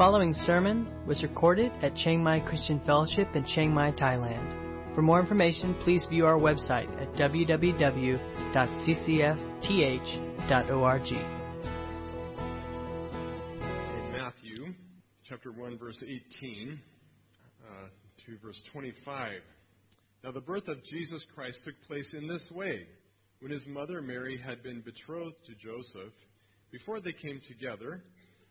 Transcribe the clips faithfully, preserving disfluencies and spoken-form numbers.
following sermon was recorded at Chiang Mai Christian Fellowship in Chiang Mai, Thailand. For more information, please view our website at w w w dot c c f t h dot org. In Matthew chapter one, verse eighteen uh, to verse twenty-five. Now the birth of Jesus Christ took place in this way. When his mother Mary had been betrothed to Joseph, before they came together,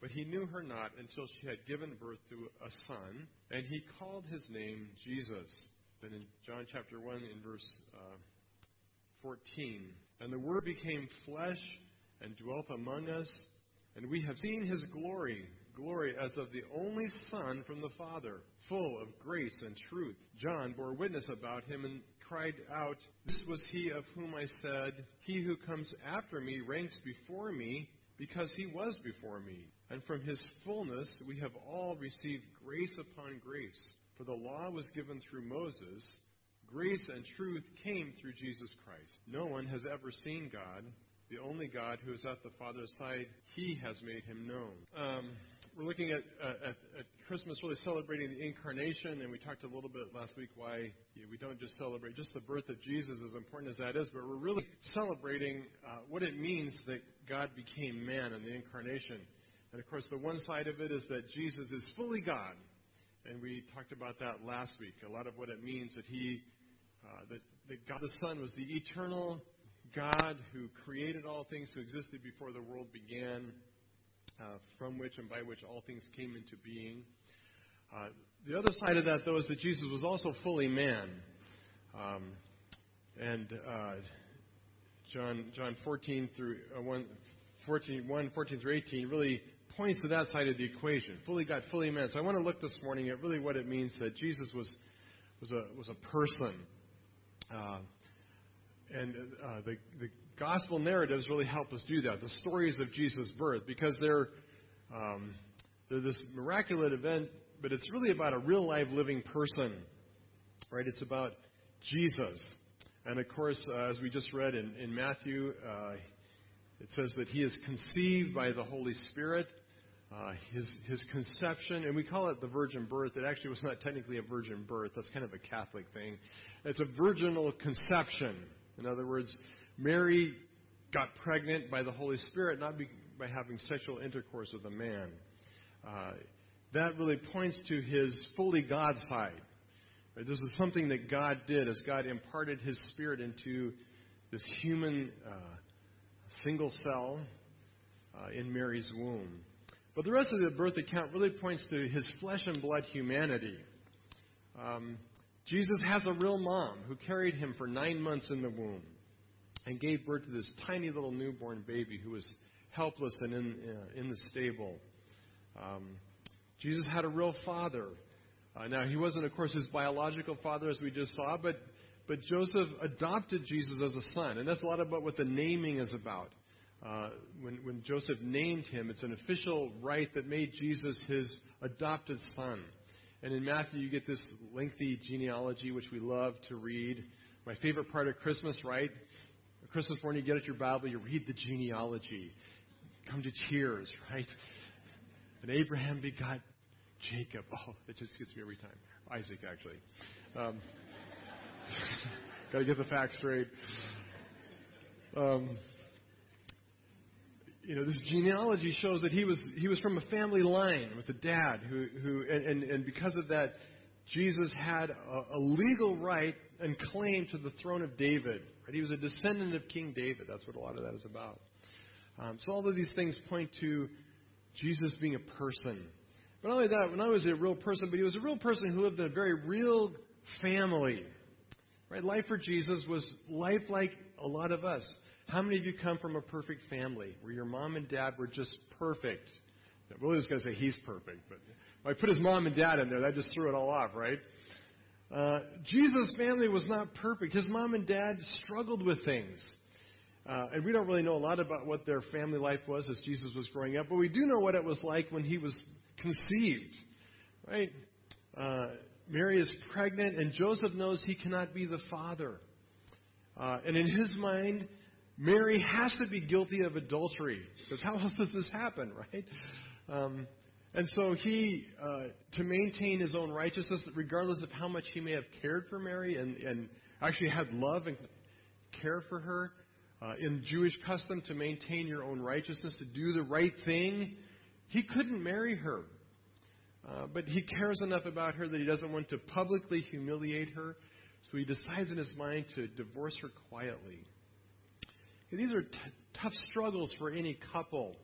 but he knew her not until she had given birth to a son, and he called his name Jesus. Then in John chapter one, in verse uh, fourteen, and the Word became flesh and dwelt among us, and we have seen his glory, glory as of the only Son from the Father, full of grace and truth. John bore witness about him and cried out, This was he of whom I said, He who comes after me ranks before me, because he was before me. And from his fullness we have all received grace upon grace. For the law was given through Moses. Grace and truth came through Jesus Christ. No one has ever seen God. The only God who is at the Father's side, he has made him known. Um, we're looking at, uh, at, at Christmas, really celebrating the incarnation, and we talked a little bit last week why we don't just celebrate just the birth of Jesus, as important as that is, but we're really celebrating uh, what it means that God became man in the incarnation. And, of course, the one side of it is that Jesus is fully God, and we talked about that last week, a lot of what it means that he, uh, that, that God the Son was the eternal God who created all things, who existed before the world began, uh, from which and by which all things came into being. Uh, the other side of that, though, is that Jesus was also fully man. Um, and uh, John John fourteen through uh, one, fourteen, one, fourteen through eighteen really points to that side of the equation, fully God, fully man. So I want to look this morning at really what it means that Jesus was was a was a person. Uh, And uh, the, the gospel narratives really help us do that, the stories of Jesus' birth, because they're, um, they're this miraculous event, but it's really about a real, live, living person, right? It's about Jesus. And, of course, uh, as we just read in, in Matthew, uh, it says that he is conceived by the Holy Spirit, uh, his, his conception, and we call it the virgin birth. It actually was not technically a virgin birth. That's kind of a Catholic thing. It's a virginal conception. In other words, Mary got pregnant by the Holy Spirit, not be, by having sexual intercourse with a man. Uh, that really points to his fully God side. Right? This is something that God did as God imparted his spirit into this human uh, single cell uh, in Mary's womb. But the rest of the birth account really points to his flesh and blood humanity. Um Jesus has a real mom who carried him for nine months in the womb and gave birth to this tiny little newborn baby who was helpless and in uh, in the stable. Um, Jesus had a real father. Uh, now, he wasn't, of course, his biological father, as we just saw, but but Joseph adopted Jesus as a son. And that's a lot about what the naming is about. Uh, when, when Joseph named him, it's an official rite that made Jesus his adopted son. And in Matthew, you get this lengthy genealogy, which we love to read. My favorite part of Christmas, right? Christmas morning, you get out your Bible, you read the genealogy. Come to tears, right? And Abraham begot Jacob. Oh, it just gets me every time. Isaac, actually. Um, Got to get the facts straight. Um, you know, this genealogy shows that he was he was from a family line with a dad who who and, and, and because of that, Jesus had a, a legal right and claim to the throne of David. Right? He was a descendant of King David. That's what a lot of that is about. Um, so all of these things point to Jesus being a person. But not only that, when I was a real person, but he was a real person who lived in a very real family. Right? Life for Jesus was life like a lot of us. How many of you come from a perfect family where your mom and dad were just perfect? Willie was going to say he's perfect, but if I put his mom and dad in there, that just threw it all off, right? Uh, Jesus' family was not perfect. His mom and dad struggled with things. Uh, and we don't really know a lot about what their family life was as Jesus was growing up, but we do know what it was like when he was conceived, right? Uh, Mary is pregnant, and Joseph knows he cannot be the father. Uh, and in his mind, Mary has to be guilty of adultery, because how else does this happen, right? Um, and so he, uh, to maintain his own righteousness, regardless of how much he may have cared for Mary and, and actually had love and care for her, uh, in Jewish custom, to maintain your own righteousness, to do the right thing, he couldn't marry her. Uh, but he cares enough about her that he doesn't want to publicly humiliate her, so he decides in his mind to divorce her quietly. These are t- tough struggles for any couple,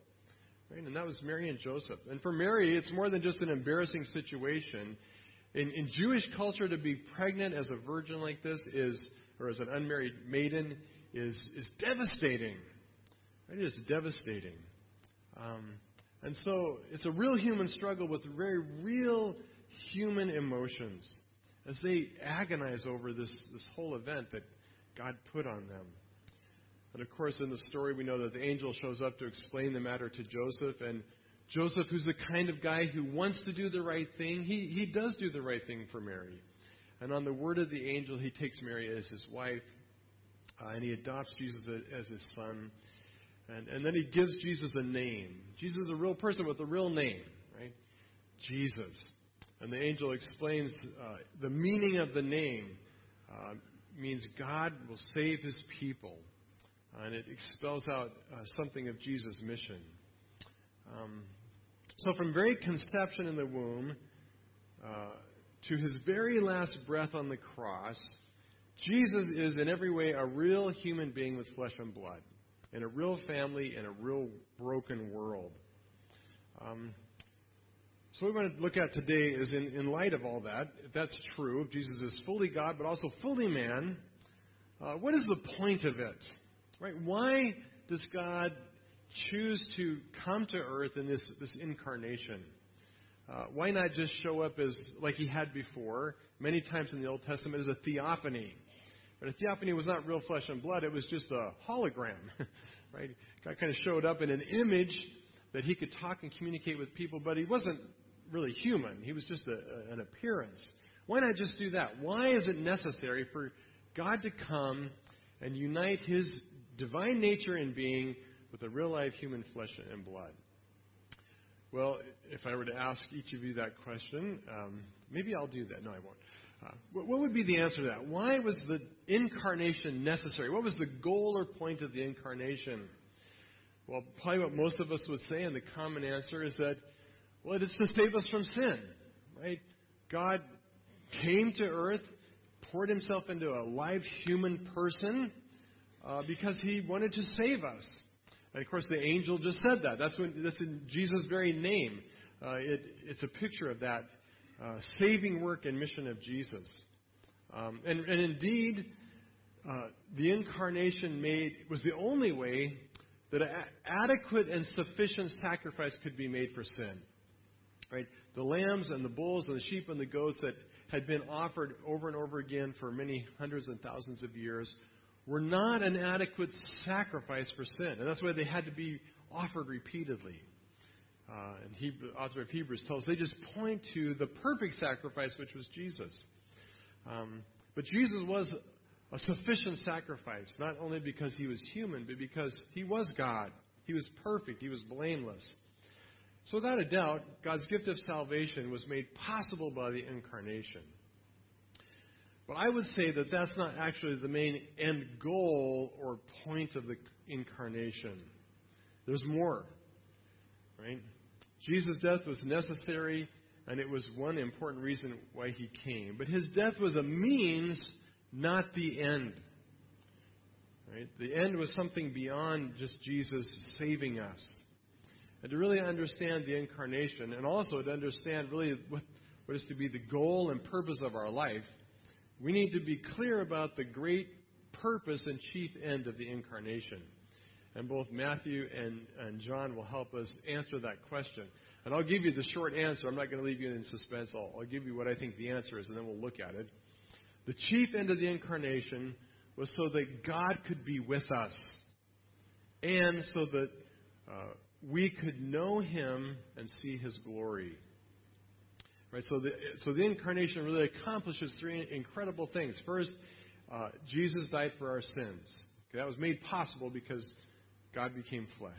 right? And that was Mary and Joseph. And for Mary, it's more than just an embarrassing situation. In, in Jewish culture, to be pregnant as a virgin like this is, or as an unmarried maiden, is is devastating. Right? It is devastating. Um, and so it's a real human struggle with very real human emotions as they agonize over this, this whole event that God put on them. And, of course, in the story, we know that the angel shows up to explain the matter to Joseph. And Joseph, who's the kind of guy who wants to do the right thing, he, he does do the right thing for Mary. And on the word of the angel, he takes Mary as his wife, uh, and he adopts Jesus as his son. And, and then he gives Jesus a name. Jesus is a real person with a real name, right? Jesus. And the angel explains uh, the meaning of the name uh, means God will save his people. And it spells out uh, something of Jesus' mission. Um, so from very conception in the womb uh, to his very last breath on the cross, Jesus is in every way a real human being with flesh and blood, in a real family, in a real broken world. Um, so what we want to look at today is in, in light of all that, if that's true, if Jesus is fully God but also fully man, uh, what is the point of it? Right? Why does God choose to come to earth in this, this incarnation? Uh, why not just show up as like he had before, many times in the Old Testament, as a theophany? But a theophany was not real flesh and blood. It was just a hologram. Right? God kind of showed up in an image that he could talk and communicate with people, but he wasn't really human. He was just a, a, an appearance. Why not just do that? Why is it necessary for God to come and unite his divine nature and being with a real-life human flesh and blood? Well, if I were to ask each of you that question, um, maybe I'll do that. No, I won't. Uh, what would be the answer to that? Why was the incarnation necessary? What was the goal or point of the incarnation? Well, probably what most of us would say, and the common answer is that, well, it is to save us from sin, right? God came to earth, poured himself into a live human person, Uh, because he wanted to save us. And, of course, the angel just said that. That's, when, that's in Jesus' very name. Uh, it, it's a picture of that uh, saving work and mission of Jesus. Um, and, and, indeed, uh, the incarnation made was the only way that a- adequate and sufficient sacrifice could be made for sin. Right? The lambs and the bulls and the sheep and the goats that had been offered over and over again for many hundreds and thousands of years were not an adequate sacrifice for sin. And that's why they had to be offered repeatedly. Uh, and Hebrew, the author of Hebrews tells us they just point to the perfect sacrifice, which was Jesus. Um, but Jesus was a sufficient sacrifice, not only because he was human, but because he was God. He was perfect. He was blameless. So without a doubt, God's gift of salvation was made possible by the incarnation. But I would say that that's not actually the main end goal or point of the incarnation. There's more, right? Jesus' death was necessary, and it was one important reason why he came. But his death was a means, not the end. Right? The end was something beyond just Jesus saving us. And to really understand the incarnation, and also to understand really what, what is to be the goal and purpose of our life, we need to be clear about the great purpose and chief end of the incarnation. And both Matthew and, and John will help us answer that question. And I'll give you the short answer. I'm not going to leave you in suspense. I'll, I'll give you what I think the answer is, and then we'll look at it. The chief end of the incarnation was so that God could be with us, and so that uh, we could know him and see his glory. Right? So the, so the incarnation really accomplishes three incredible things. First, uh, Jesus died for our sins. Okay, that was made possible because God became flesh.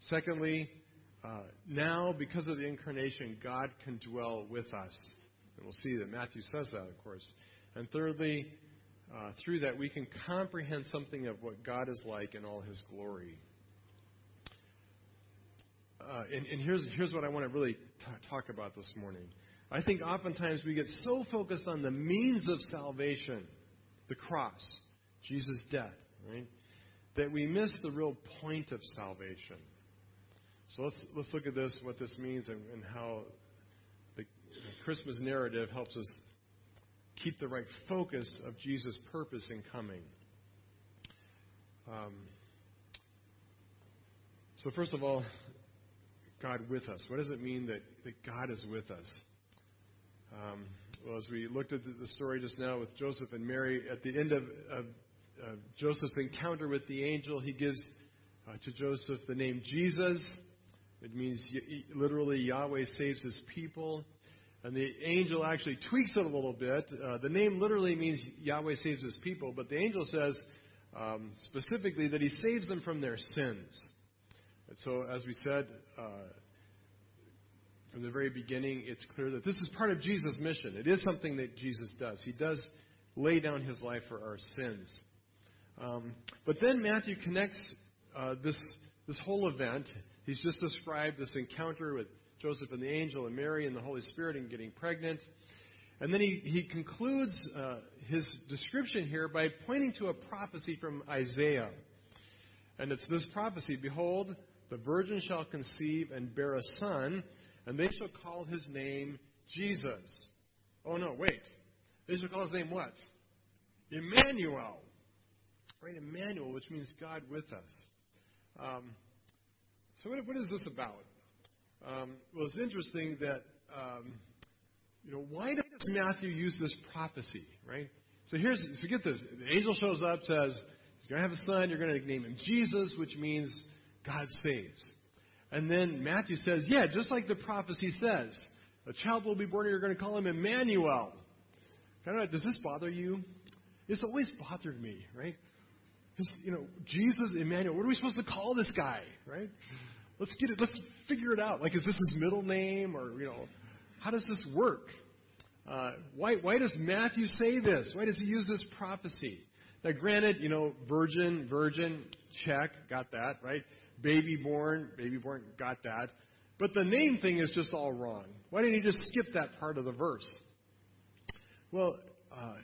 Secondly, uh, now because of the incarnation, God can dwell with us. And we'll see that Matthew says that, of course. And thirdly, uh, through that we can comprehend something of what God is like in all his glory. Uh, and and here's, here's what I want to really t- talk about this morning. I think oftentimes we get so focused on the means of salvation, the cross, Jesus' death, right, that we miss the real point of salvation. So let's let's look at this, what this means, and, and how the Christmas narrative helps us keep the right focus of Jesus' purpose in coming. Um, so first of all, God with us. What does it mean that, that God is with us? Um, well, as we looked at the story just now with Joseph and Mary, at the end of, of Uh, Joseph's encounter with the angel, he gives uh, to Joseph the name Jesus. It means y- literally Yahweh saves his people. And the angel actually tweaks it a little bit. Uh, the name literally means Yahweh saves his people, but the angel says um, specifically that he saves them from their sins. And so, as we said uh, from the very beginning, it's clear that this is part of Jesus' mission. It is something that Jesus does. He does lay down his life for our sins. Um, but then Matthew connects uh, this this whole event. He's just described this encounter with Joseph and the angel and Mary and the Holy Spirit and getting pregnant. And then he, he concludes uh, his description here by pointing to a prophecy from Isaiah. And it's this prophecy, "Behold, the virgin shall conceive and bear a son, and they shall call his name Jesus." Oh, no, wait. They shall call his name what? Emmanuel. Right, Emmanuel, which means God with us. Um, so what, what is this about? Um, well, it's interesting that, um, you know, why does Matthew use this prophecy, right? So here's, so get this. The angel shows up, says, he's going to have a son, you're going to name him Jesus, which means God saves. And then Matthew says, yeah, just like the prophecy says, a child will be born and you're going to call him Emmanuel. I don't know, does this bother you? It's always bothered me, right? Just, you know, Jesus, Emmanuel, what are we supposed to call this guy, right? Let's get it, let's figure it out. Like, is this his middle name, or, you know, how does this work? Uh, why why does Matthew say this? Why does he use this prophecy? Now, granted, you know, virgin, virgin, check, got that, right? Baby born, baby born, got that. But the name thing is just all wrong. Why didn't he just skip that part of the verse? Well, uh,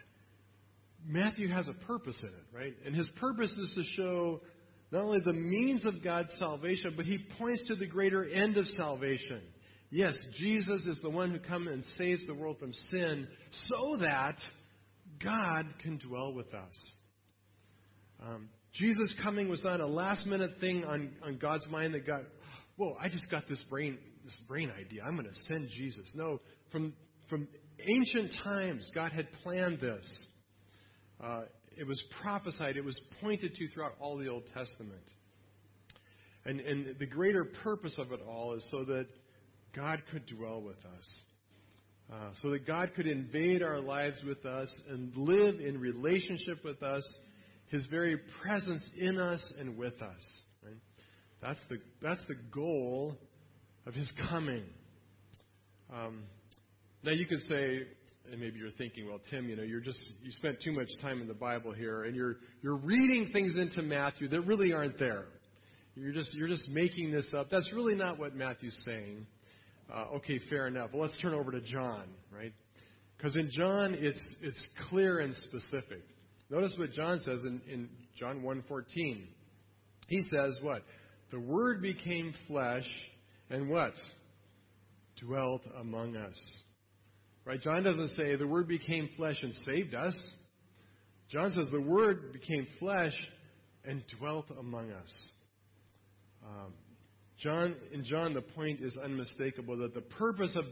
Matthew has a purpose in it, right? And his purpose is to show not only the means of God's salvation, but he points to the greater end of salvation. Yes, Jesus is the one who comes and saves the world from sin so that God can dwell with us. Um, Jesus' coming was not a last-minute thing on, on God's mind that God, whoa, I just got this brain this brain idea. I'm going to send Jesus. No, from from ancient times, God had planned this. Uh, it was prophesied. It was pointed to throughout all the Old Testament. And, and the greater purpose of it all is so that God could dwell with us, uh, so that God could invade our lives with us and live in relationship with us, his very presence in us and with us. Right? That's the that's the goal of his coming. Um, now you could say, and maybe you're thinking, well, Tim, you know, you're just you spent too much time in the Bible here, and you're you're reading things into Matthew that really aren't there. You're just you're just making this up. That's really not what Matthew's saying. Uh, okay, fair enough. Well, let's turn over to John, right? Because in John, it's it's clear and specific. Notice what John says in, in John one fourteen. He says what? The Word became flesh and what? Dwelt among us. Right? John doesn't say the Word became flesh and saved us. John says the Word became flesh and dwelt among us. Um, John, in John, the point is unmistakable that the purpose of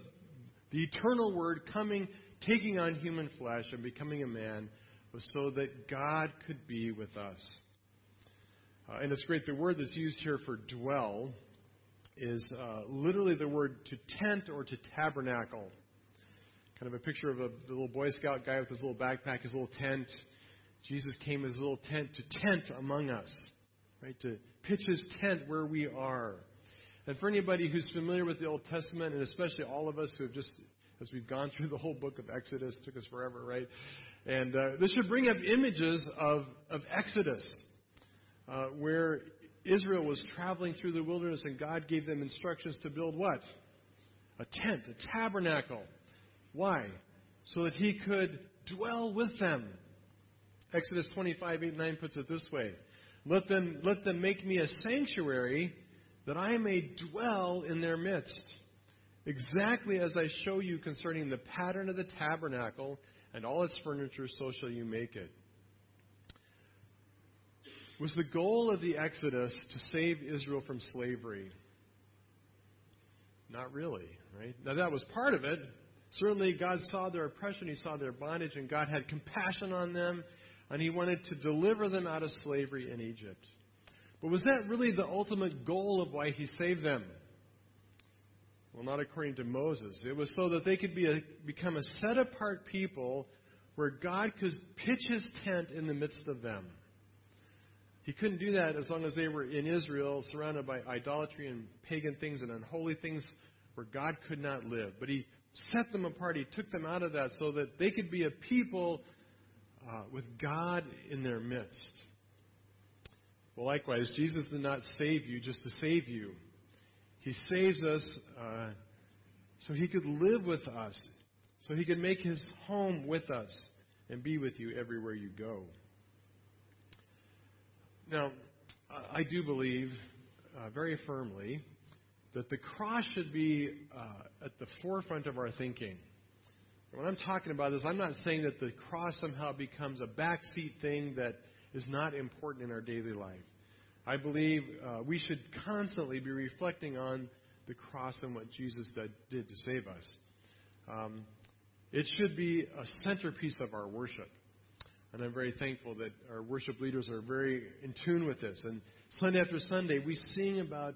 the eternal Word coming, taking on human flesh and becoming a man was so that God could be with us. Uh, and it's great. The word that's used here for dwell is uh, literally the word to tent or to tabernacle. Kind of a picture of a the little Boy Scout guy with his little backpack, his little tent. Jesus came in his little tent to tent among us, right? To pitch his tent where we are. And for anybody who's familiar with the Old Testament, and especially all of us who have just, as we've gone through the whole book of Exodus, it took us forever, right? And uh, this should bring up images of, of Exodus, uh, where Israel was traveling through the wilderness and God gave them instructions to build what? A tent, a tabernacle. Why? So that he could dwell with them. Exodus twenty-five, eight, nine puts it this way. Let them, let them make me a sanctuary that I may dwell in their midst, exactly as I show you concerning the pattern of the tabernacle and all its furniture, so shall you make it. Was the goal of the Exodus to save Israel from slavery? Not really, right? Now that was part of it. Certainly God saw their oppression, he saw their bondage, and God had compassion on them, and he wanted to deliver them out of slavery in Egypt. But was that really the ultimate goal of why he saved them? Well, not according to Moses. It was so that they could be a, become a set-apart people where God could pitch his tent in the midst of them. He couldn't do that as long as they were in Israel, surrounded by idolatry and pagan things and unholy things where God could not live. But he set them apart. He took them out of that so that they could be a people uh, with God in their midst. Well, likewise, Jesus did not save you just to save you. He saves us uh, so he could live with us, so he could make his home with us and be with you everywhere you go. Now, I do believe uh, very firmly that the cross should be uh, at the forefront of our thinking. When I'm talking about this, I'm not saying that the cross somehow becomes a backseat thing that is not important in our daily life. I believe uh, we should constantly be reflecting on the cross and what Jesus did to save us. Um, it should be a centerpiece of our worship. And I'm very thankful that our worship leaders are very in tune with this. And Sunday after Sunday, we sing about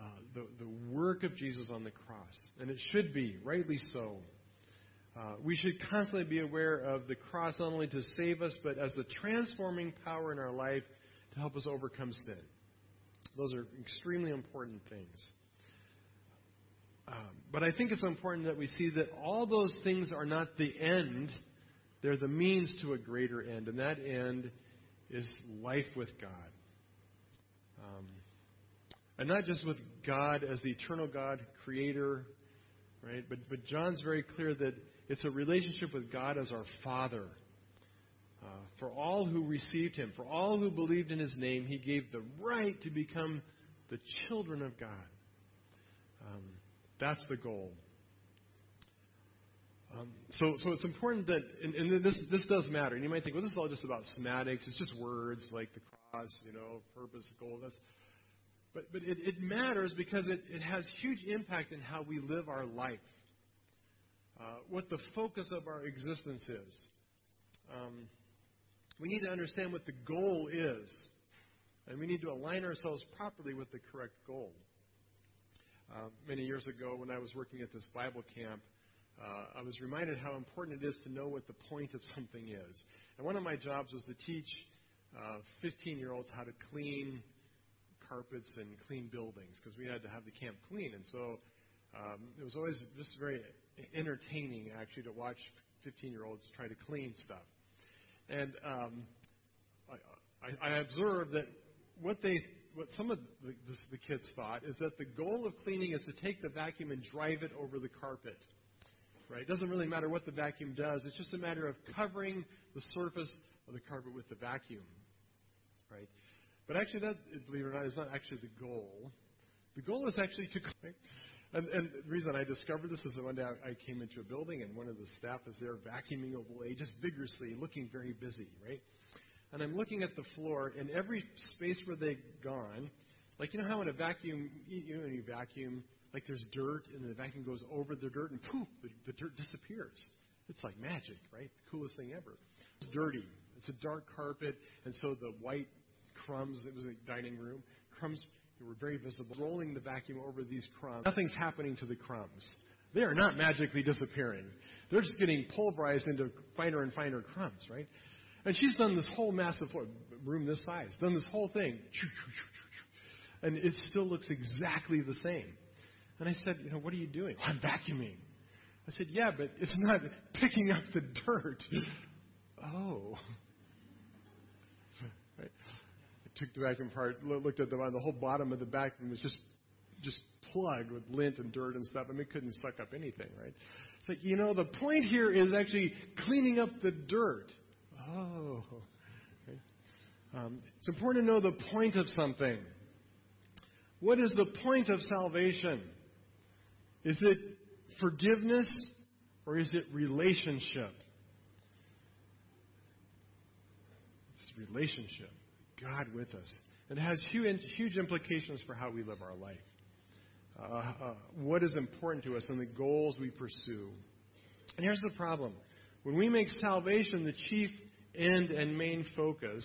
uh, the, the work of Jesus on the cross. And it should be, rightly so. Uh, we should constantly be aware of the cross not only to save us, but as the transforming power in our life to help us overcome sin. Those are extremely important things. Um, but I think it's important that we see that all those things are not the end. They're the means to a greater end. And that end is life with God. Um, and not just with God as the eternal God, creator, right? But, but John's very clear that it's a relationship with God as our Father. Uh, for all who received him, for all who believed in his name, he gave the right to become the children of God. Um, that's the goal. Um, so, so it's important that, and, and this this does matter. And you might think, well, this is all just about semantics. It's just words like the cross, you know, purpose, goal. That's, but but it, it matters because it, it has huge impact in how we live our life, uh, what the focus of our existence is. Um, We need to understand what the goal is, and we need to align ourselves properly with the correct goal. Uh, many years ago, when I was working at this Bible camp, uh, I was reminded how important it is to know what the point of something is. And one of my jobs was to teach uh, fifteen-year-olds how to clean carpets and clean buildings, because we had to have the camp clean. And so um, it was always just very entertaining, actually, to watch fifteen-year-olds try to clean stuff. And um, I, I observed that what they what some of the, the kids thought is that the goal of cleaning is to take the vacuum and drive it over the carpet. Right? It doesn't really matter what the vacuum does. It's just a matter of covering the surface of the carpet with the vacuum. Right? But actually, that, believe it or not, is not actually the goal. The goal is actually to... Right? And, and the reason I discovered this is that one day I came into a building and one of the staff is there vacuuming away just vigorously, looking very busy, right? And I'm looking at the floor, and every space where they've gone, like, you know how in a vacuum, you know, when you vacuum, like there's dirt, and the vacuum goes over the dirt, and poof, the, the dirt disappears. It's like magic, right? The coolest thing ever. It's dirty. It's a dark carpet, and so the white crumbs, it was a dining room, crumbs... They were very visible, rolling the vacuum over these crumbs. Nothing's happening to the crumbs. They are not magically disappearing. They're just getting pulverized into finer and finer crumbs, right? And she's done this whole massive floor, room this size, done this whole thing. And it still looks exactly the same. And I said, you know, what are you doing? Well, I'm vacuuming. I said, yeah, but it's not picking up the dirt. Oh. Right? Took the vacuum apart, looked at the bottom. The whole bottom of the vacuum was just just plugged with lint and dirt and stuff. I mean, it couldn't suck up anything, right? It's like, you know, the point here is actually cleaning up the dirt. Oh. Okay. Um, it's important to know the point of something. What is the point of salvation? Is it forgiveness or is it relationship? It's relationship. God with us. And it has huge implications for how we live our life. Uh, uh, what is important to us and the goals we pursue. And here's the problem. When we make salvation the chief end and main focus,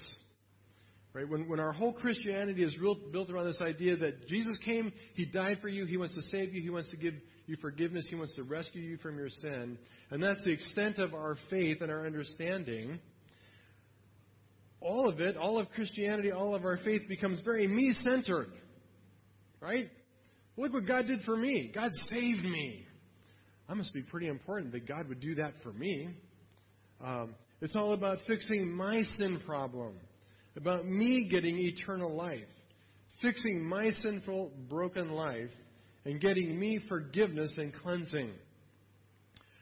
right? When, when our whole Christianity is real, built around this idea that Jesus came, He died for you, He wants to save you, He wants to give you forgiveness, He wants to rescue you from your sin. And that's the extent of our faith and our understanding. All of it, all of Christianity, all of our faith becomes very me-centered. Right? Look what God did for me. God saved me. I must be pretty important that God would do that for me. Um, it's all about fixing my sin problem. About me getting eternal life. Fixing my sinful, broken life. And getting me forgiveness and cleansing.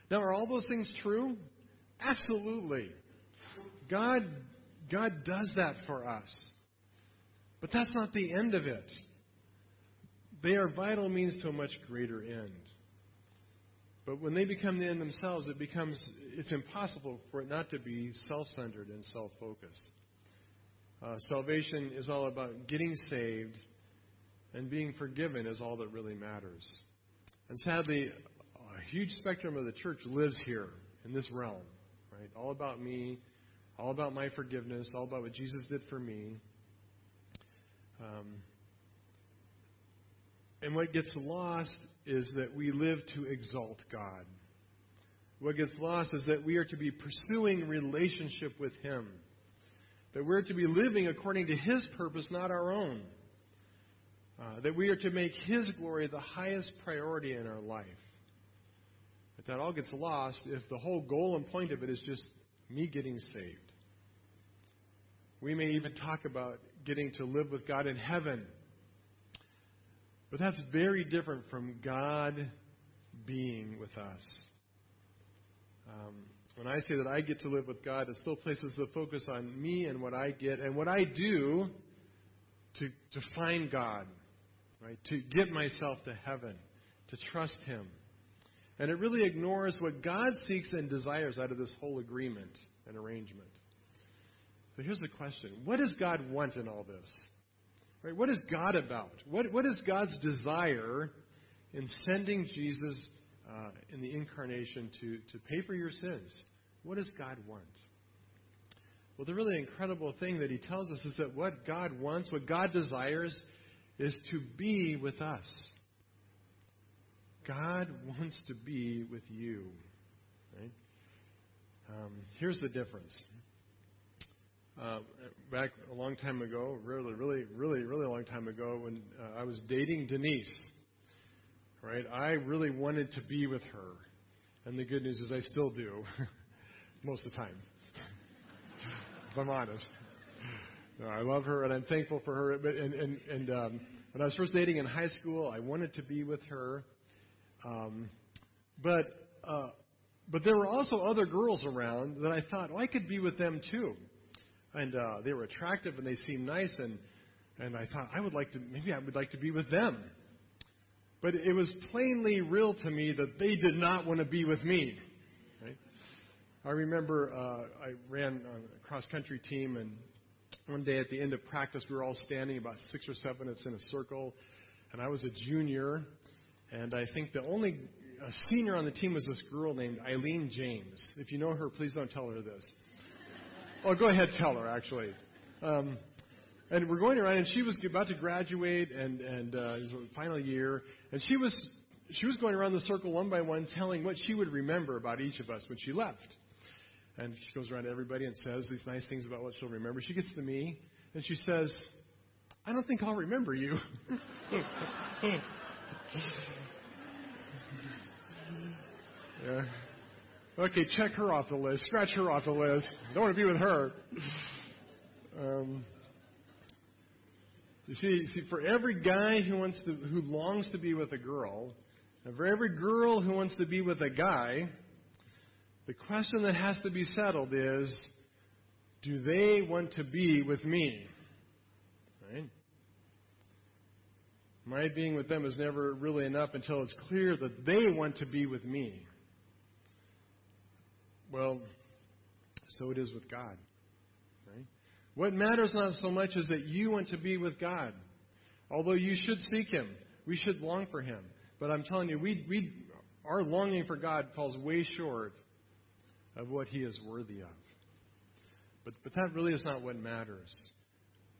Now, are all those things true? Absolutely. God... God does that for us. But that's not the end of it. They are vital means to a much greater end. But when they become the end themselves, it becomes, it's impossible for it not to be self-centered and self-focused. Uh, salvation is all about getting saved, and being forgiven is all that really matters. And sadly, a huge spectrum of the church lives here, in this realm. Right? All about me. All about my forgiveness, all about what Jesus did for me. Um, and what gets lost is that we live to exalt God. What gets lost is that we are to be pursuing relationship with Him. That we're to be living according to His purpose, not our own. Uh, that we are to make His glory the highest priority in our life. But that all gets lost if the whole goal and point of it is just me getting saved. We may even talk about getting to live with God in heaven. But that's very different from God being with us. Um, when I say that I get to live with God, it still places the focus on me and what I get and what I do to, to find God, right? To get myself to heaven, to trust Him. And it really ignores what God seeks and desires out of this whole agreement and arrangement. So here's the question. What does God want in all this? Right? What is God about? What, what is God's desire in sending Jesus uh, in the incarnation to, to pay for your sins? What does God want? Well, the really incredible thing that He tells us is that what God wants, what God desires, is to be with us. God wants to be with you. Right? Um, here's the difference. Uh, back a long time ago, really, really, really, really long time ago, when uh, I was dating Denise, right? I really wanted to be with her, and the good news is I still do most of the time. If I'm honest. I love her, and I'm thankful for her. But and and, and um, when I was first dating in high school, I wanted to be with her. Um, but uh, but there were also other girls around that I thought, well, I could be with them too. And uh, they were attractive and they seemed nice, and and I thought I would like to maybe I would like to be with them. But it was plainly real to me that they did not want to be with me. Right? I remember uh, I ran on a cross-country team, and one day at the end of practice, we were all standing about six or seven of us in a circle, and I was a junior, and I think the only uh, senior on the team was this girl named Eileen James. If you know her, please don't tell her this. Oh, go ahead, tell her, actually. Um, and we're going around, and she was about to graduate, and and uh, it was her final year, and she was she was going around the circle one by one, telling what she would remember about each of us when she left. And she goes around to everybody and says these nice things about what she'll remember. She gets to me, and she says, I don't think I'll remember you. Yeah. Okay, check her off the list. Scratch her off the list. Don't want to be with her. Um, you see, see, for every guy who wants to, who longs to be with a girl, and for every girl who wants to be with a guy, the question that has to be settled is, do they want to be with me? Right? My being with them is never really enough until it's clear that they want to be with me. Well, so it is with God. Right? What matters not so much is that you want to be with God. Although you should seek Him. We should long for Him. But I'm telling you, we we our longing for God falls way short of what He is worthy of. But but that really is not what matters.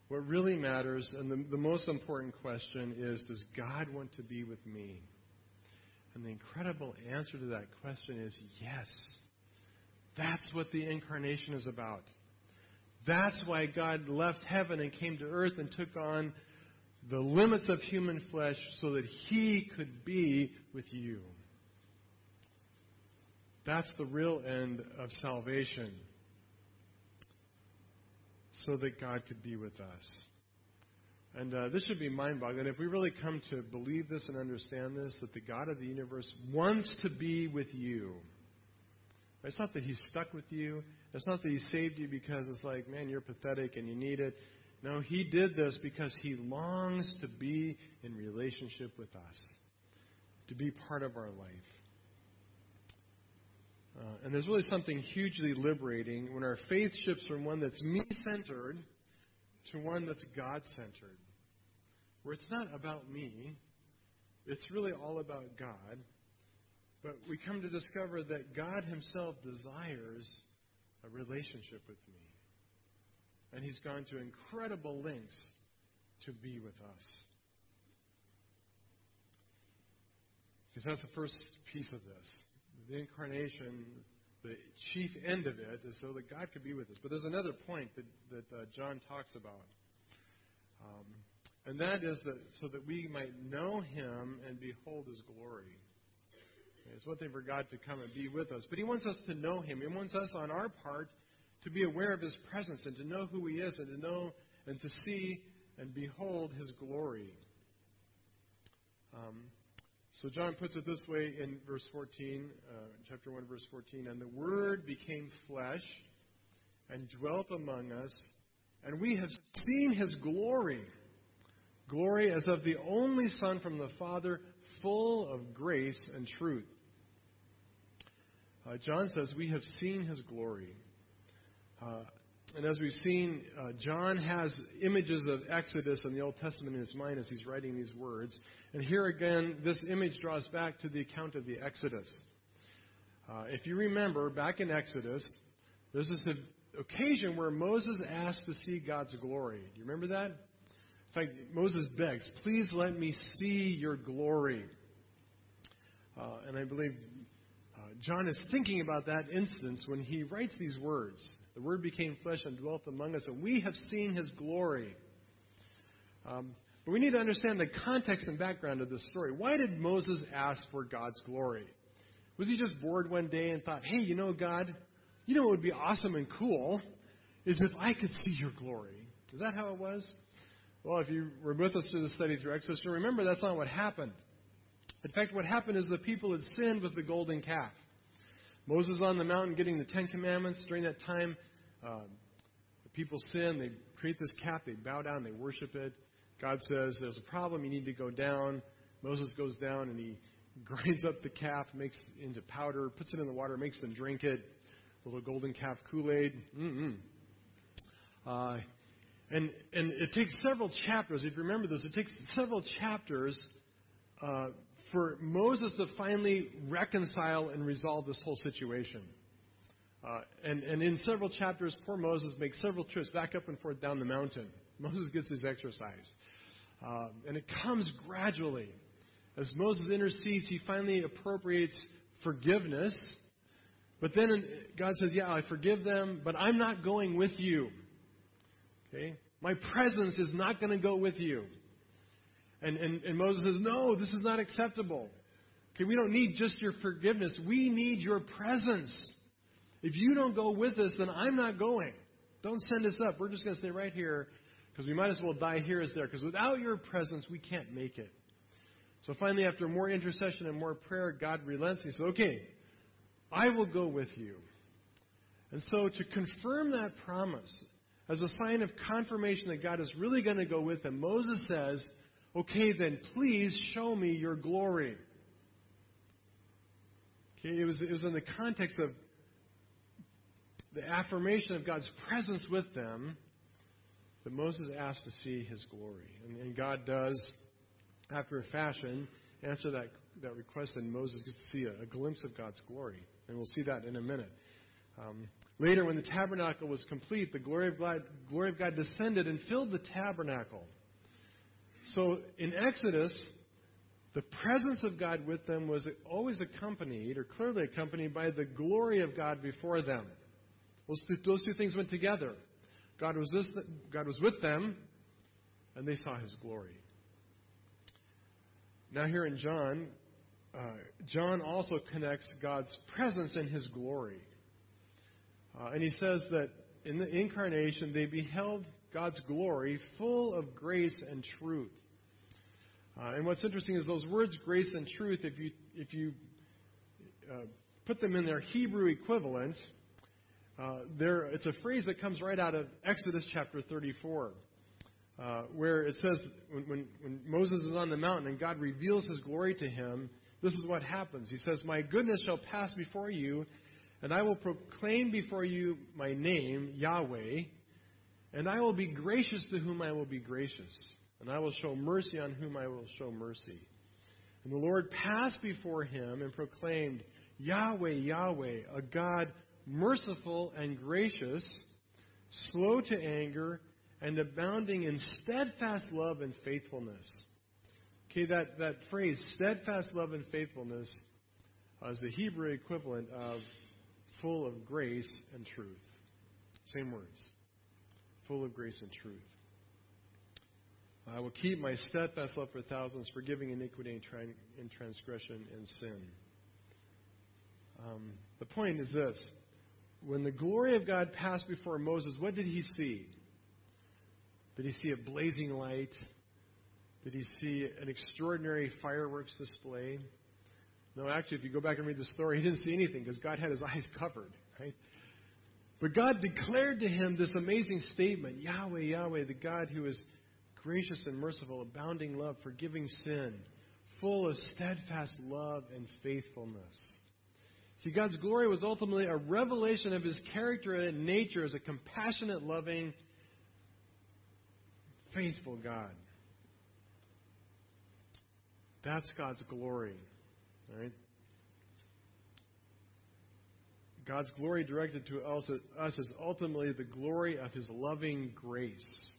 What really matters, and the, the most important question is, does God want to be with me? And the incredible answer to that question is yes. That's what the incarnation is about. That's why God left heaven and came to earth and took on the limits of human flesh so that He could be with you. That's the real end of salvation, so that God could be with us. And uh, this should be mind-boggling. If we really come to believe this and understand this, that the God of the universe wants to be with you. It's not that He's stuck with you. It's not that He saved you because it's like, man, you're pathetic and you need it. No, He did this because He longs to be in relationship with us, to be part of our life. Uh, and there's really something hugely liberating when our faith shifts from one that's me-centered to one that's God-centered, where it's not about me. It's really all about God. But we come to discover that God Himself desires a relationship with me. And He's gone to incredible lengths to be with us. Because that's the first piece of this. The incarnation, the chief end of it, is so that God could be with us. But there's another point that, that uh, John talks about. Um, and that is that so that we might know Him and behold His glory. It's one thing for God to come and be with us. But He wants us to know Him. He wants us on our part to be aware of His presence and to know who He is and to know and to see and behold His glory. Um, so John puts it this way in verse fourteen, uh, chapter one, verse fourteen. And the Word became flesh and dwelt among us, and we have seen His glory. Glory as of the only Son from the Father, full of grace and truth. Uh, John says we have seen His glory. Uh, and as we've seen, uh, John has images of Exodus and the Old Testament in his mind as he's writing these words. And here again, this image draws back to the account of the Exodus. Uh, if you remember, back in Exodus, there's this occasion where Moses asked to see God's glory. Do you remember that? In fact, Moses begs, please let me see your glory. Uh, and I believe uh, John is thinking about that instance when he writes these words. The Word became flesh and dwelt among us, and we have seen His glory. Um, but we need to understand the context and background of this story. Why did Moses ask for God's glory? Was he just bored one day and thought, hey, you know, God, you know what would be awesome and cool is if I could see your glory? Is that how it was? Well, if you were with us through the study through Exodus, and remember, that's not what happened. In fact, what happened is the people had sinned with the golden calf. Moses on the mountain getting the Ten Commandments. During that time, um, the people sin. They create this calf. They bow down. They worship it. God says, there's a problem. You need to go down. Moses goes down, and he grinds up the calf, makes it into powder, puts it in the water, makes them drink it. A little golden calf Kool-Aid. Mm-mm. Uh, and, and it takes several chapters. If you remember this, it takes several chapters uh, for Moses to finally reconcile and resolve this whole situation. Uh, and, and in several chapters, poor Moses makes several trips back up and forth down the mountain. Moses gets his exercise. Um, and it comes gradually. As Moses intercedes, he finally appropriates forgiveness. But then God says, yeah, I forgive them, but I'm not going with you. Okay? My presence is not going to go with you. And, and, and Moses says, no, this is not acceptable. Okay, we don't need just your forgiveness. We need your presence. If you don't go with us, then I'm not going. Don't send us up. We're just going to stay right here because we might as well die here as there. Because without your presence, we can't make it. So finally, after more intercession and more prayer, God relents. He says, okay, I will go with you. And so to confirm that promise, as a sign of confirmation that God is really going to go with them, Moses says, okay, then please show me your glory. Okay, it was, it was in the context of the affirmation of God's presence with them that Moses asked to see his glory. And, and God does, after a fashion, answer that that request, and Moses gets to see a, a glimpse of God's glory. And we'll see that in a minute. Um, later, when the tabernacle was complete, the glory of God, glory of God descended and filled the tabernacle. So in Exodus, the presence of God with them was always accompanied, or clearly accompanied, by the glory of God before them. Those two things went together. God was, this, God was with them, and they saw his glory. Now here in John, uh, John also connects God's presence and his glory. Uh, and he says that in the incarnation, they beheld God's glory full of grace and truth. Uh, and what's interesting is those words, grace and truth, if you, if you uh, put them in their Hebrew equivalent, uh, there it's a phrase that comes right out of Exodus chapter thirty-four. Uh, where it says when, when, when Moses is on the mountain and God reveals his glory to him, this is what happens. He says, my goodness shall pass before you, and I will proclaim before you my name, Yahweh, and I will be gracious to whom I will be gracious, and I will show mercy on whom I will show mercy. And the Lord passed before him and proclaimed, Yahweh, Yahweh, a God merciful and gracious, slow to anger, and abounding in steadfast love and faithfulness. Okay, that, that phrase, steadfast love and faithfulness, uh, is the Hebrew equivalent of full of grace and truth. Same words. Full of grace and truth. I will keep my steadfast love for thousands, forgiving iniquity and, trans- and transgression and sin. Um, the point is this. When the glory of God passed before Moses, what did he see? Did he see a blazing light? Did he see an extraordinary fireworks display? No, actually, if you go back and read the story, he didn't see anything because God had his eyes covered, right? But God declared to him this amazing statement, Yahweh, Yahweh, the God who is gracious and merciful, abounding love, forgiving sin, full of steadfast love and faithfulness. See, God's glory was ultimately a revelation of his character and nature as a compassionate, loving, faithful God. That's God's glory, right? God's glory directed to us is ultimately the glory of his loving grace.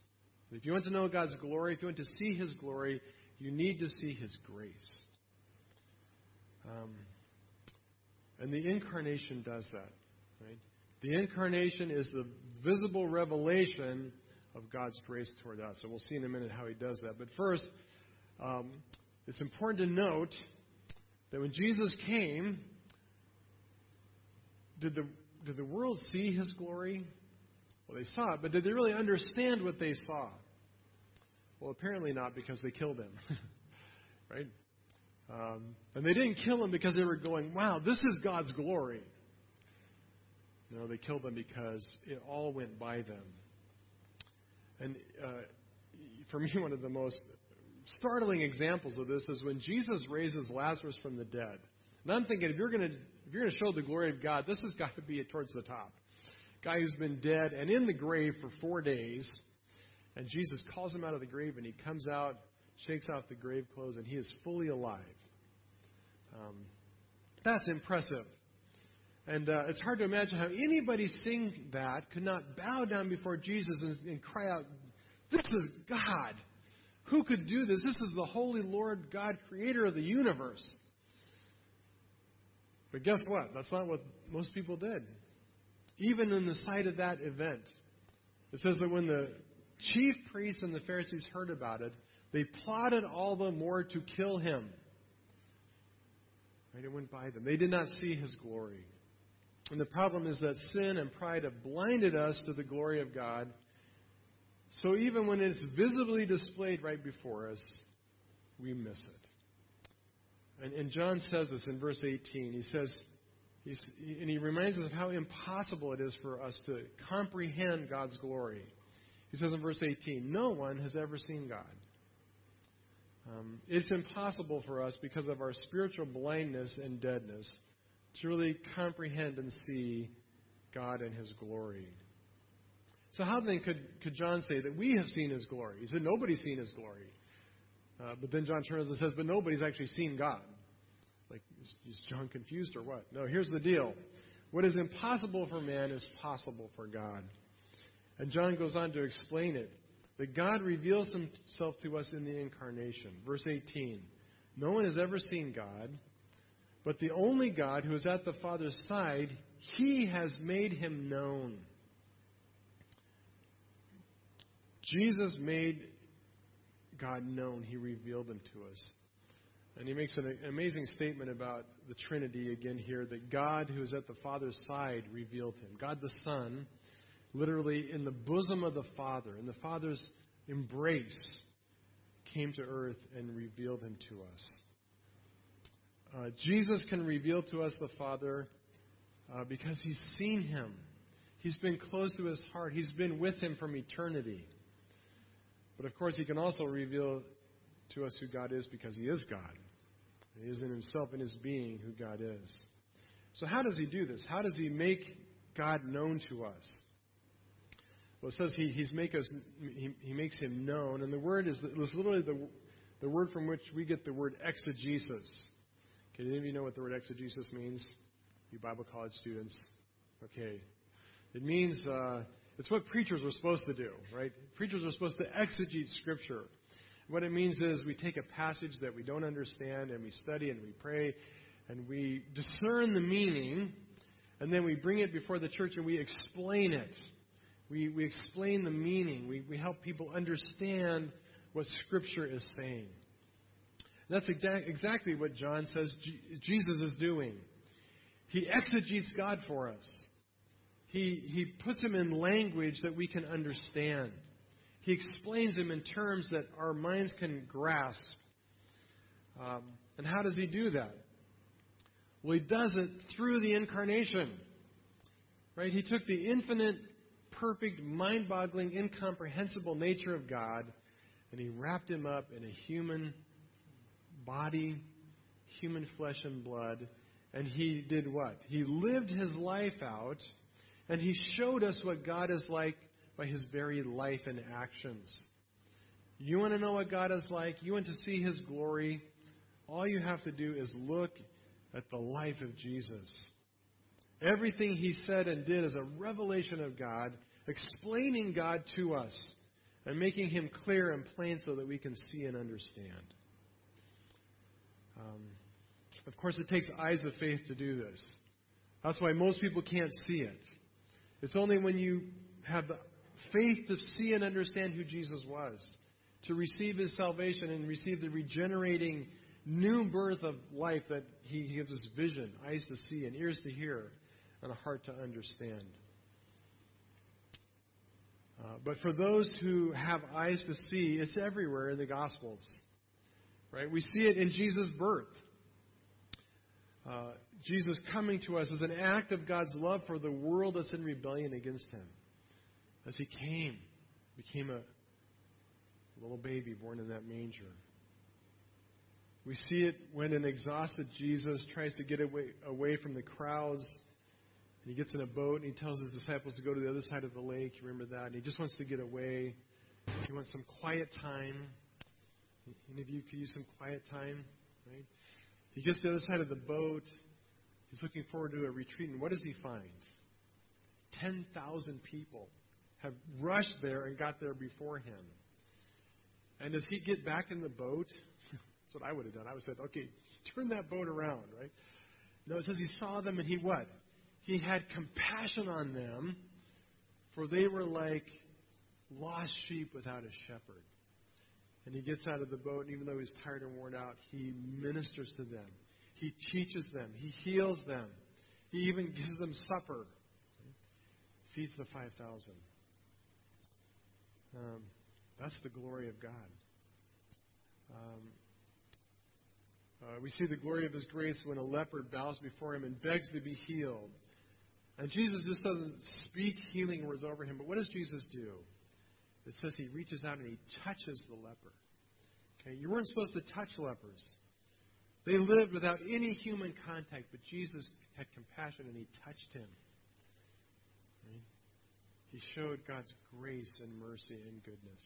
If you want to know God's glory, if you want to see his glory, you need to see his grace. Um, and the incarnation does that, right? The incarnation is the visible revelation of God's grace toward us. So we'll see in a minute how he does that. But first, um, it's important to note that when Jesus came, did the did the world see his glory? Well, they saw it, but did they really understand what they saw? Well, apparently not, because they killed him, right? Um, and they didn't kill him because they were going, wow, this is God's glory. No, they killed him because it all went by them. And uh, for me, one of the most startling examples of this is when Jesus raises Lazarus from the dead. And I'm thinking, if you're going to if you're going to show the glory of God, this has got to be towards the top. Guy who's been dead and in the grave for four days, and Jesus calls him out of the grave, and he comes out, shakes off the grave clothes, and he is fully alive. Um, that's impressive. And uh, it's hard to imagine how anybody seeing that could not bow down before Jesus and, and cry out, "This is God. Who could do this? This is the Holy Lord God, creator of the universe." But guess what? That's not what most people did. Even in the sight of that event, it says that when the chief priests and the Pharisees heard about it, they plotted all the more to kill him. Right? It went by them. They did not see his glory. And the problem is that sin and pride have blinded us to the glory of God. So even when it's visibly displayed right before us, we miss it. And, and John says this in verse eighteen. He says, he's, and he reminds us of how impossible it is for us to comprehend God's glory. He says in verse eighteen, "No one has ever seen God." Um, it's impossible for us, because of our spiritual blindness and deadness, to really comprehend and see God and his glory. So how then could, could John say that we have seen his glory? He said nobody's seen his glory. Uh, but then John turns and says, but nobody's actually seen God. Like, is, is John confused or what? No, here's the deal. What is impossible for man is possible for God. And John goes on to explain it, that God reveals himself to us in the incarnation. Verse eighteen, "No one has ever seen God, but the only God who is at the Father's side, he has made him known." Jesus made God known. He revealed him to us. And he makes an amazing statement about the Trinity again here, that God, who is at the Father's side, revealed him. God the Son, literally in the bosom of the Father, in the Father's embrace, came to earth and revealed him to us. Uh, Jesus can reveal to us the Father uh, because he's seen him. He's been close to his heart. He's been with him from eternity. But, of course, he can also reveal to us who God is, because he is God. He is in himself and his being who God is. So how does he do this? How does he make God known to us? Well, it says he, he's make us, he, he makes him known. And the word is, is literally the, the word from which we get the word exegesis. Okay, any of you know what the word exegesis means? You Bible college students? Okay. It means, uh, it's what preachers were supposed to do, right? Preachers are supposed to exegete Scripture. What it means is we take a passage that we don't understand, and we study and we pray and we discern the meaning, and then we bring it before the church and we explain it. We we explain the meaning. We, we help people understand what Scripture is saying. That's exactly what John says Jesus is doing. He exegetes God for us. He, he puts him in language that we can understand. He explains him in terms that our minds can grasp. Um, and how does he do that? Well, he does it through the incarnation. Right? He took the infinite, perfect, mind-boggling, incomprehensible nature of God, and he wrapped him up in a human body, human flesh and blood. And he did what? He lived his life out, and he showed us what God is like by his very life and actions. You want to know what God is like? You want to see his glory? All you have to do is look at the life of Jesus. Everything he said and did is a revelation of God, explaining God to us and making him clear and plain so that we can see and understand. Um, of course, it takes eyes of faith to do this. That's why most people can't see it. It's only when you have the faith to see and understand who Jesus was, to receive his salvation and receive the regenerating new birth of life, that he gives us vision, eyes to see and ears to hear, and a heart to understand. Uh, but for those who have eyes to see, it's everywhere in the Gospels, right? We see it in Jesus' birth. Uh, Jesus coming to us is an act of God's love for the world that's in rebellion against him. As he came, became a little baby born in that manger. We see it when an exhausted Jesus tries to get away, away from the crowds. And he gets in a boat and he tells his disciples to go to the other side of the lake. You remember that? And he just wants to get away. He wants some quiet time. Any of you could use some quiet time, right? He gets to the other side of the boat. He's looking forward to a retreat. And what does he find? ten thousand people have rushed there and got there before him. And does he get back in the boat? That's what I would have done. I would have said, okay, turn that boat around, right? No, it says he saw them and he what? He had compassion on them, for they were like lost sheep without a shepherd. And he gets out of the boat, and even though he's tired and worn out, he ministers to them. He teaches them. He heals them. He even gives them supper. Feeds the five thousand. Um, that's the glory of God. Um, uh, we see the glory of his grace when a leper bows before him and begs to be healed. And Jesus just doesn't speak healing words over him. But what does Jesus do? It says he reaches out and he touches the leper. Okay, you weren't supposed to touch lepers. They lived without any human contact, but Jesus had compassion and he touched him. Right? He showed God's grace and mercy and goodness.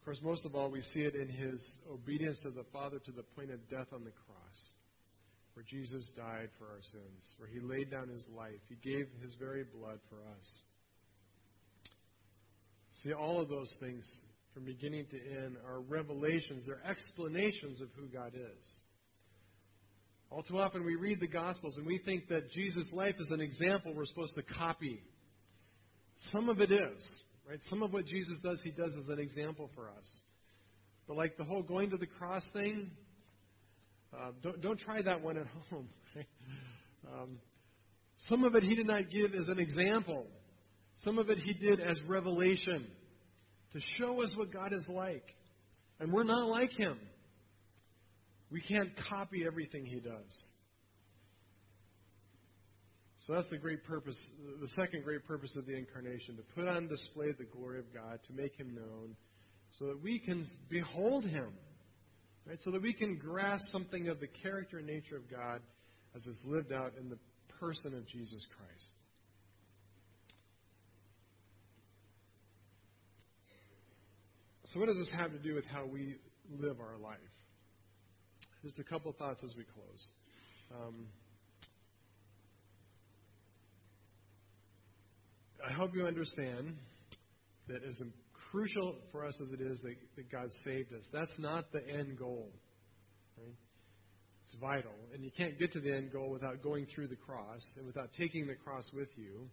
Of course, most of all, we see it in his obedience to the Father to the point of death on the cross, where Jesus died for our sins, where he laid down his life. He gave his very blood for us. See, all of those things, from beginning to end, are revelations. They're explanations of who God is. All too often we read the Gospels and we think that Jesus' life is an example we're supposed to copy. Some of it is, right? Some of what Jesus does, he does as an example for us. But like the whole going to the cross thing, uh, don't, don't try that one at home. Right? Um, some of it he did not give as an example. Some of it he did as revelation to show us what God is like. And we're not like him. We can't copy everything he does. So that's the great purpose, the second great purpose of the incarnation, to put on display the glory of God, to make him known, so that we can behold him, right? So that we can grasp something of the character and nature of God as it's lived out in the person of Jesus Christ. So what does this have to do with how we live our life? Just a couple of thoughts as we close. Um, I hope you understand that as crucial for us as it is that, that God saved us, that's not the end goal. Right? It's vital. And you can't get to the end goal without going through the cross and without taking the cross with you.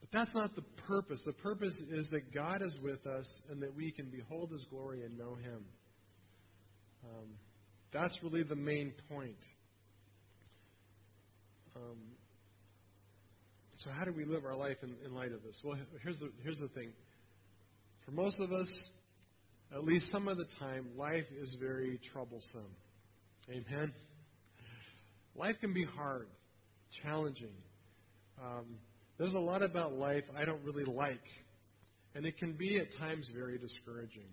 But that's not the purpose. The purpose is that God is with us and that we can behold his glory and know him. Um, that's really the main point. Um, so how do we live our life in, in light of this? Well, here's the, here's the thing. For most of us, at least some of the time, life is very troublesome. Amen? Life can be hard, challenging. Um There's a lot about life I don't really like, and it can be at times very discouraging.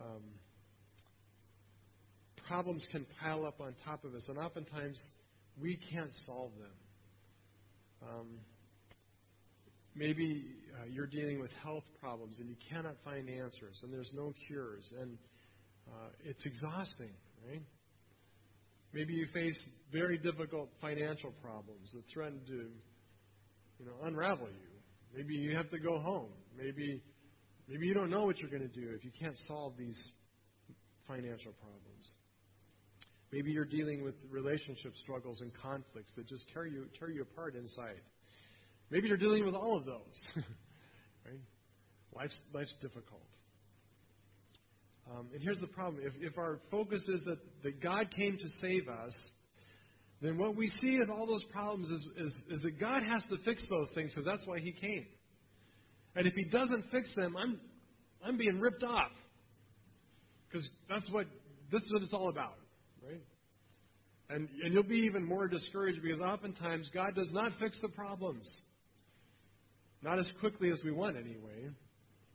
Um, problems can pile up on top of us, and oftentimes we can't solve them. Um, maybe uh, you're dealing with health problems, and you cannot find answers, and there's no cures, and uh, it's exhausting, right? Maybe you face very difficult financial problems that threaten to, you know, unravel you. Maybe you have to go home. Maybe, maybe you don't know what you're going to do if you can't solve these financial problems. Maybe you're dealing with relationship struggles and conflicts that just tear you tear you apart inside. Maybe you're dealing with all of those. Right? Life's life's difficult. Um, and here's the problem. If, if our focus is that, that God came to save us, then what we see with all those problems is, is, is that God has to fix those things because that's why He came. And if He doesn't fix them, I'm I'm being ripped off. Because that's what this is what it's all about, right? And and you'll be even more discouraged because oftentimes God does not fix the problems. Not as quickly as we want anyway.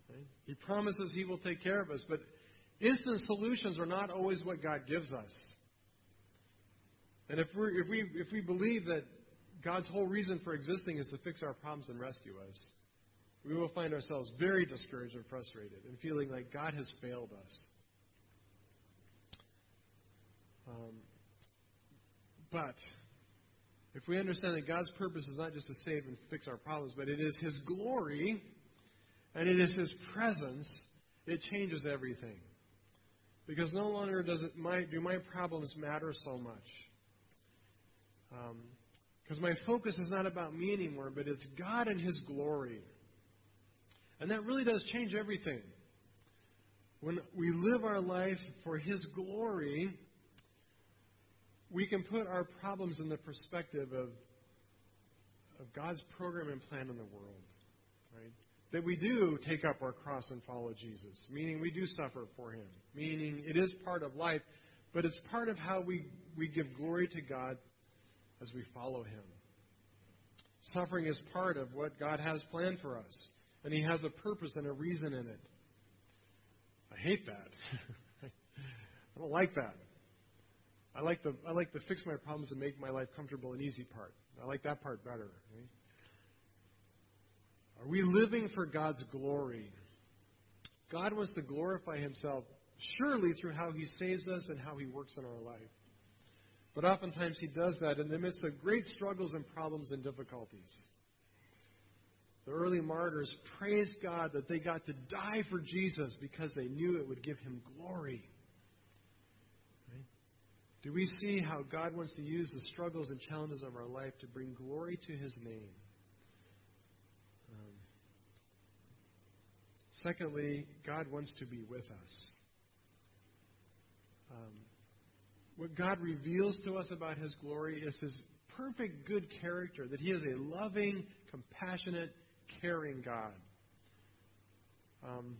Right? He promises He will take care of us, but instant solutions are not always what God gives us. And if we if we if we believe that God's whole reason for existing is to fix our problems and rescue us, we will find ourselves very discouraged and frustrated and feeling like God has failed us. Um, but if we understand that God's purpose is not just to save and fix our problems, but it is His glory and it is His presence, it changes everything. Because no longer does it my, do my problems matter so much. Because um, my focus is not about me anymore, but it's God and His glory. And that really does change everything. When we live our life for His glory, we can put our problems in the perspective of, of God's program and plan in the world. Right? That we do take up our cross and follow Jesus, meaning we do suffer for Him, meaning it is part of life, but it's part of how we, we give glory to God as we follow Him. Suffering is part of what God has planned for us, and He has a purpose and a reason in it. I hate that. I don't like that. I like the I like to fix my problems and make my life comfortable and easy part. I like that part better. Right? Are we living for God's glory? God wants to glorify Himself, surely through how He saves us and how He works in our life. But oftentimes He does that in the midst of great struggles and problems and difficulties. The early martyrs praised God that they got to die for Jesus because they knew it would give Him glory. Right? Do we see how God wants to use the struggles and challenges of our life to bring glory to His name? Secondly, God wants to be with us. Um, what God reveals to us about His glory is His perfect good character, that He is a loving, compassionate, caring God. Um,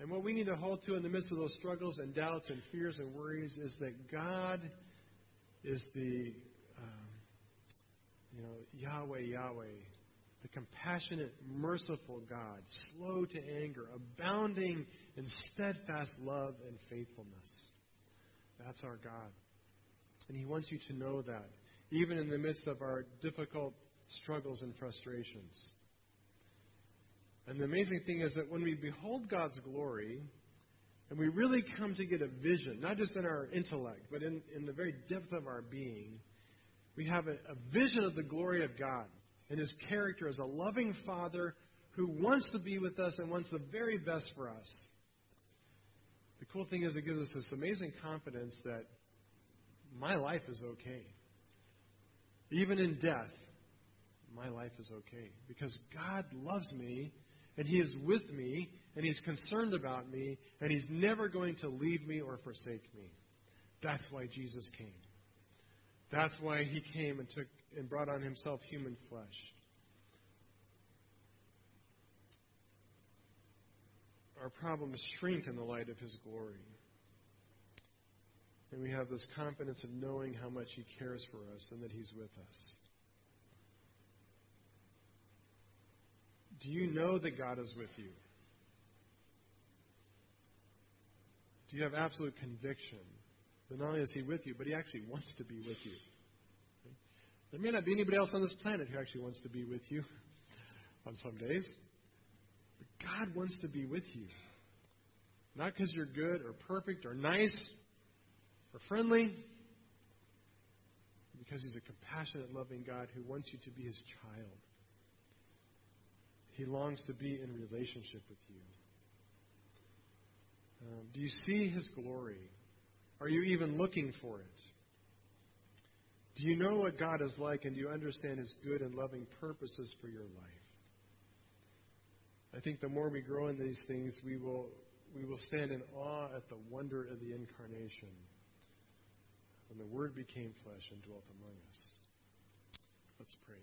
and what we need to hold to in the midst of those struggles and doubts and fears and worries is that God is the, um, you know, Yahweh, Yahweh. The compassionate, merciful God, slow to anger, abounding in steadfast love and faithfulness. That's our God. And He wants you to know that, even in the midst of our difficult struggles and frustrations. And the amazing thing is that when we behold God's glory, and we really come to get a vision, not just in our intellect, but in, in the very depth of our being, we have a, a vision of the glory of God. And His character as a loving Father who wants to be with us and wants the very best for us. The cool thing is it gives us this amazing confidence that my life is okay. Even in death, my life is okay. Because God loves me, and He is with me, and He's concerned about me, and He's never going to leave me or forsake me. That's why Jesus came. That's why He came and took and brought on Himself human flesh. Our problems shrink in the light of His glory. And we have this confidence of knowing how much He cares for us and that He's with us. Do you know that God is with you? Do you have absolute conviction that not only is He with you, but He actually wants to be with you? There may not be anybody else on this planet who actually wants to be with you on some days. But God wants to be with you. Not because you're good or perfect or nice or friendly. Because He's a compassionate, loving God who wants you to be His child. He longs to be in relationship with you. Um, do you see His glory? Are you even looking for it? Do you know what God is like, and do you understand His good and loving purposes for your life? I think the more we grow in these things, we will we will stand in awe at the wonder of the Incarnation. when the Word became flesh and dwelt among us. Let's pray.